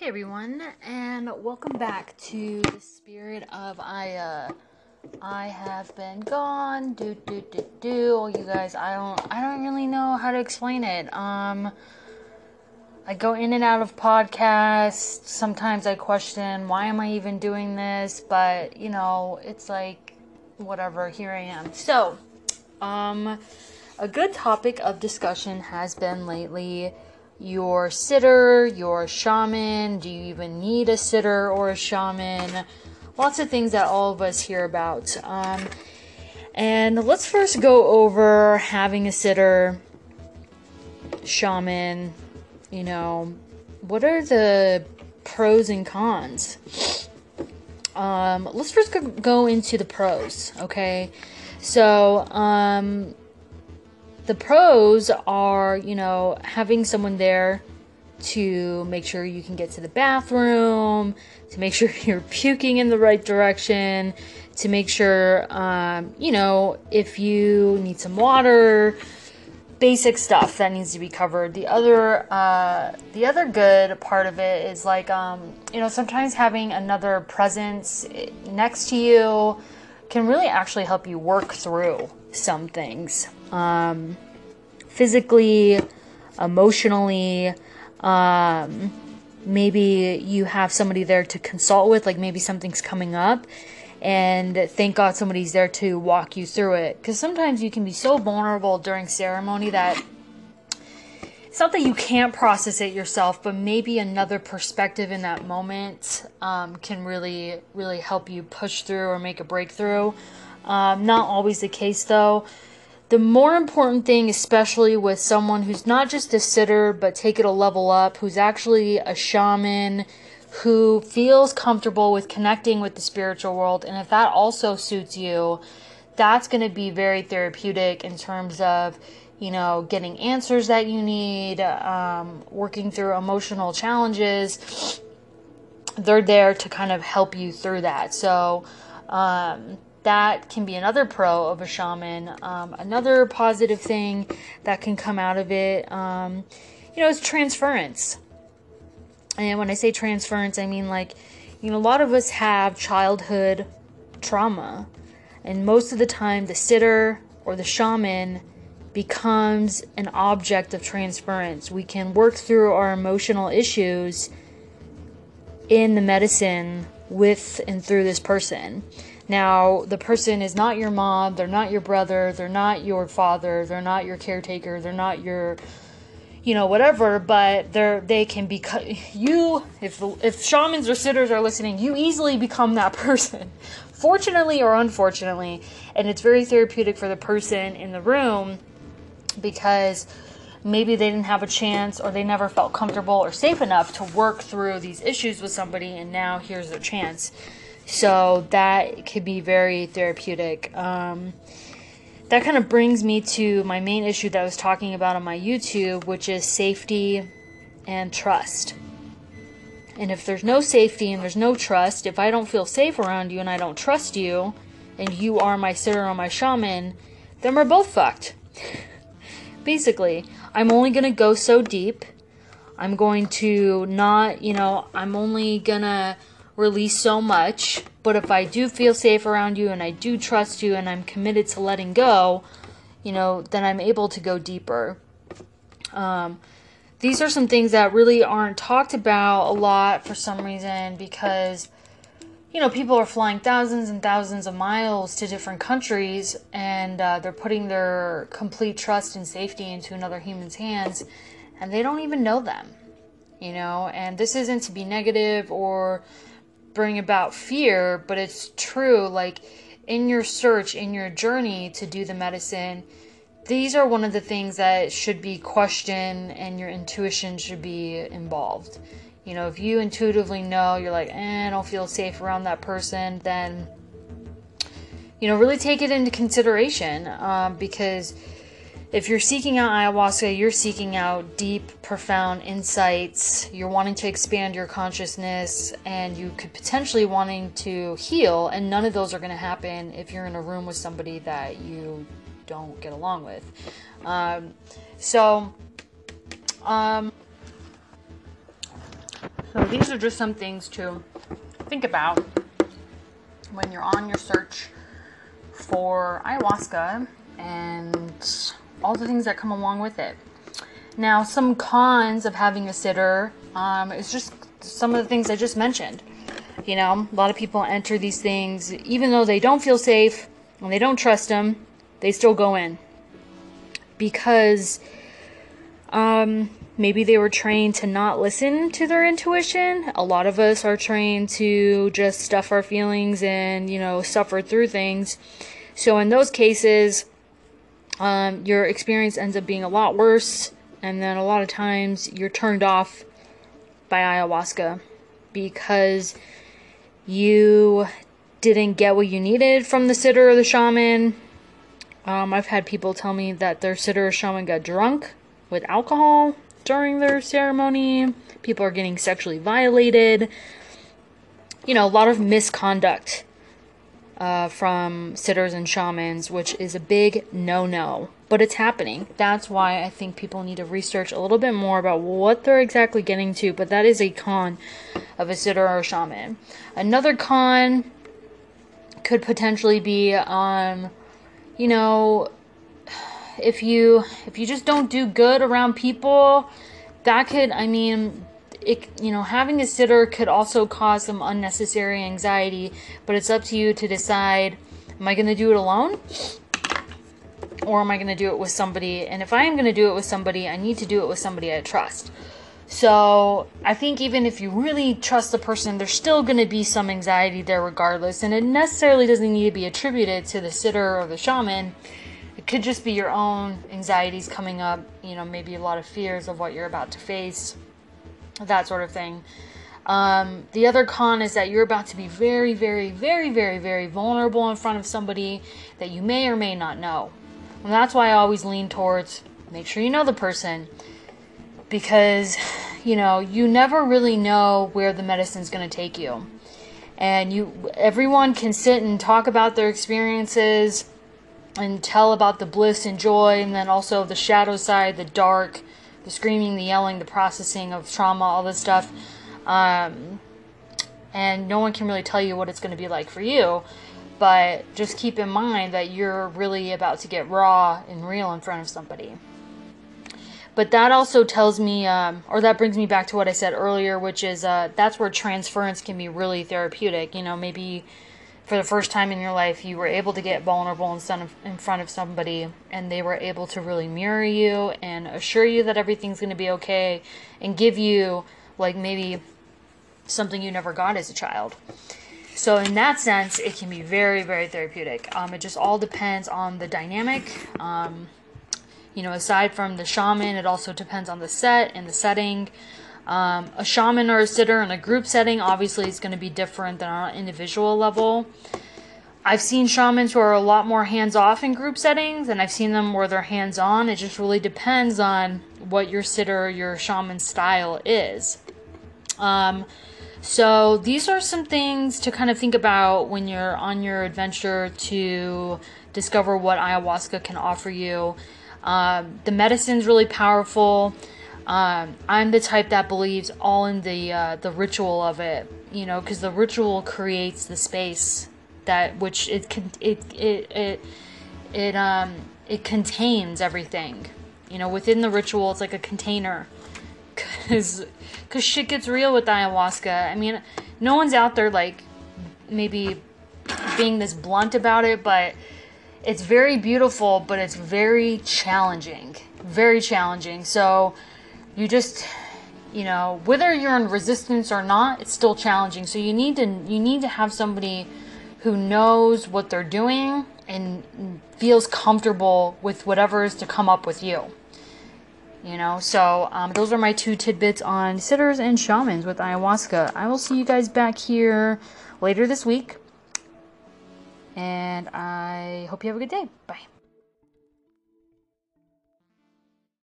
Hey everyone, and welcome back to the Spirit of Aya. I have been gone, you guys. I don't really know how to explain it. I go in and out of podcasts. Sometimes I question, why am I even doing this? But you know, it's like whatever. Here I am. So, a good topic of discussion has been lately. Your sitter, your shaman, do you even need a sitter or a shaman? Lots of things that all of us hear about. And let's first go over having a sitter, shaman, you know, what are the pros and cons? Let's first go into the pros, okay? So, the pros are, you know, having someone there to make sure you can get to the bathroom, to make sure you're puking in the right direction, to make sure, you know, if you need some water, basic stuff that needs to be covered. The other good part of it is like, you know, sometimes having another presence next to you can really actually help you work through some things. Physically, emotionally, maybe you have somebody there to consult with, like maybe something's coming up and thank God somebody's there to walk you through it. Because sometimes you can be so vulnerable during ceremony that it's not that you can't process it yourself, but maybe another perspective in that moment, can really, really help you push through or make a breakthrough. Not always the case though. The more important thing, especially with someone who's not just a sitter, but take it a level up, who's actually a shaman, who feels comfortable with connecting with the spiritual world. And if that also suits you, that's going to be very therapeutic in terms of, you know, getting answers that you need, working through emotional challenges. They're there to kind of help you through that. So, that can be another pro of a shaman. Another positive thing that can come out of it, you know, is transference. And when I say transference, I mean like, you know, a lot of us have childhood trauma. And most of the time, the sitter or the shaman becomes an object of transference. We can work through our emotional issues in the medicine with and through this person. Now, the person is not your mom, they're not your brother, they're not your father, they're not your caretaker, they're not your, you know, whatever, but they can be, you, if shamans or sitters are listening, you easily become that person, fortunately or unfortunately, and it's very therapeutic for the person in the room, because maybe they didn't have a chance or they never felt comfortable or safe enough to work through these issues with somebody, and now here's their chance. So that could be very therapeutic. That kind of brings me to my main issue that I was talking about on my YouTube, which is safety and trust. And if there's no safety and there's no trust, if I don't feel safe around you and I don't trust you, and you are my sitter or my shaman, then we're both fucked. Basically, I'm only going to go so deep. I'm going to not, you know, I'm only going to release so much, but if I do feel safe around you and I do trust you and I'm committed to letting go, you know, then I'm able to go deeper. These are some things that really aren't talked about a lot for some reason, because, you know, people are flying thousands and thousands of miles to different countries, and they're putting their complete trust and safety into another human's hands, and they don't even know them, you know, and this isn't to be negative or bring about fear, but it's true. Like in your search, in your journey to do the medicine, these are one of the things that should be questioned, and your intuition should be involved. You know, if you intuitively know you're like, I don't feel safe around that person, then, you know, really take it into consideration, because if you're seeking out ayahuasca, you're seeking out deep, profound insights. You're wanting to expand your consciousness, and you could potentially wanting to heal, and none of those are going to happen if you're in a room with somebody that you don't get along with. So So these are just some things to think about when you're on your search for ayahuasca and all the things that come along with it. Now, some cons of having a sitter is just some of the things I just mentioned. You know, a lot of people enter these things, even though they don't feel safe and they don't trust them, they still go in because maybe they were trained to not listen to their intuition. A lot of us are trained to just stuff our feelings and, you know, suffer through things. So in those cases, your experience ends up being a lot worse. And then a lot of times you're turned off by ayahuasca because you didn't get what you needed from the sitter or the shaman. I've had people tell me that their sitter or shaman got drunk with alcohol during their ceremony. People are getting sexually violated. You know, a lot of misconduct from sitters and shamans, which is a big no-no. But it's happening. That's why I think people need to research a little bit more about what they're exactly getting to. But that is a con of a sitter or a shaman. Another con could potentially be, you know, if you just don't do good around people, that could, I mean, it, you know, having a sitter could also cause some unnecessary anxiety. But it's up to you to decide, am I going to do it alone? Or am I going to do it with somebody? And if I am going to do it with somebody, I need to do it with somebody I trust. So I think even if you really trust the person, there's still going to be some anxiety there regardless. And it necessarily doesn't need to be attributed to the sitter or the shaman. It could just be your own anxieties coming up, you know, maybe a lot of fears of what you're about to face, that sort of thing. The other con is that you're about to be very, very, very, very, very vulnerable in front of somebody that you may or may not know. And that's why I always lean towards make sure you know the person, because, you know, you never really know where the medicine's going to take you. And everyone can sit and talk about their experiences and tell about the bliss and joy, and then also the shadow side, the dark, the screaming, the yelling, the processing of trauma, all this stuff. And no one can really tell you what it's going to be like for you. But just keep in mind that you're really about to get raw and real in front of somebody. But that also tells me, or that brings me back to what I said earlier, which is that's where transference can be really therapeutic. You know, maybe for the first time in your life, you were able to get vulnerable in front of somebody, and they were able to really mirror you and assure you that everything's going to be okay and give you, like, maybe something you never got as a child. So in that sense, it can be very, very therapeutic. It just all depends on the dynamic. You know, aside from the shaman, it also depends on the set and the setting. A shaman or a sitter in a group setting, obviously, is going to be different than on an individual level. I've seen shamans who are a lot more hands-off in group settings, and I've seen them where they're hands-on. It just really depends on what your sitter or your shaman style is. So these are some things to kind of think about when you're on your adventure to discover what ayahuasca can offer you. The medicine's really powerful. I'm the type that believes all in the ritual of it, you know, because the ritual creates the space that which it contains everything. You know, within the ritual, it's like a container. Because shit gets real with ayahuasca. I mean, no one's out there, like, maybe being this blunt about it, but it's very beautiful, but it's very challenging. Very challenging. So you just, you know, whether you're in resistance or not, it's still challenging. So you need to have somebody who knows what they're doing and feels comfortable with whatever is to come up with you. You know, so those are my two tidbits on sitters and shamans with ayahuasca. I will see you guys back here later this week. And I hope you have a good day. Bye.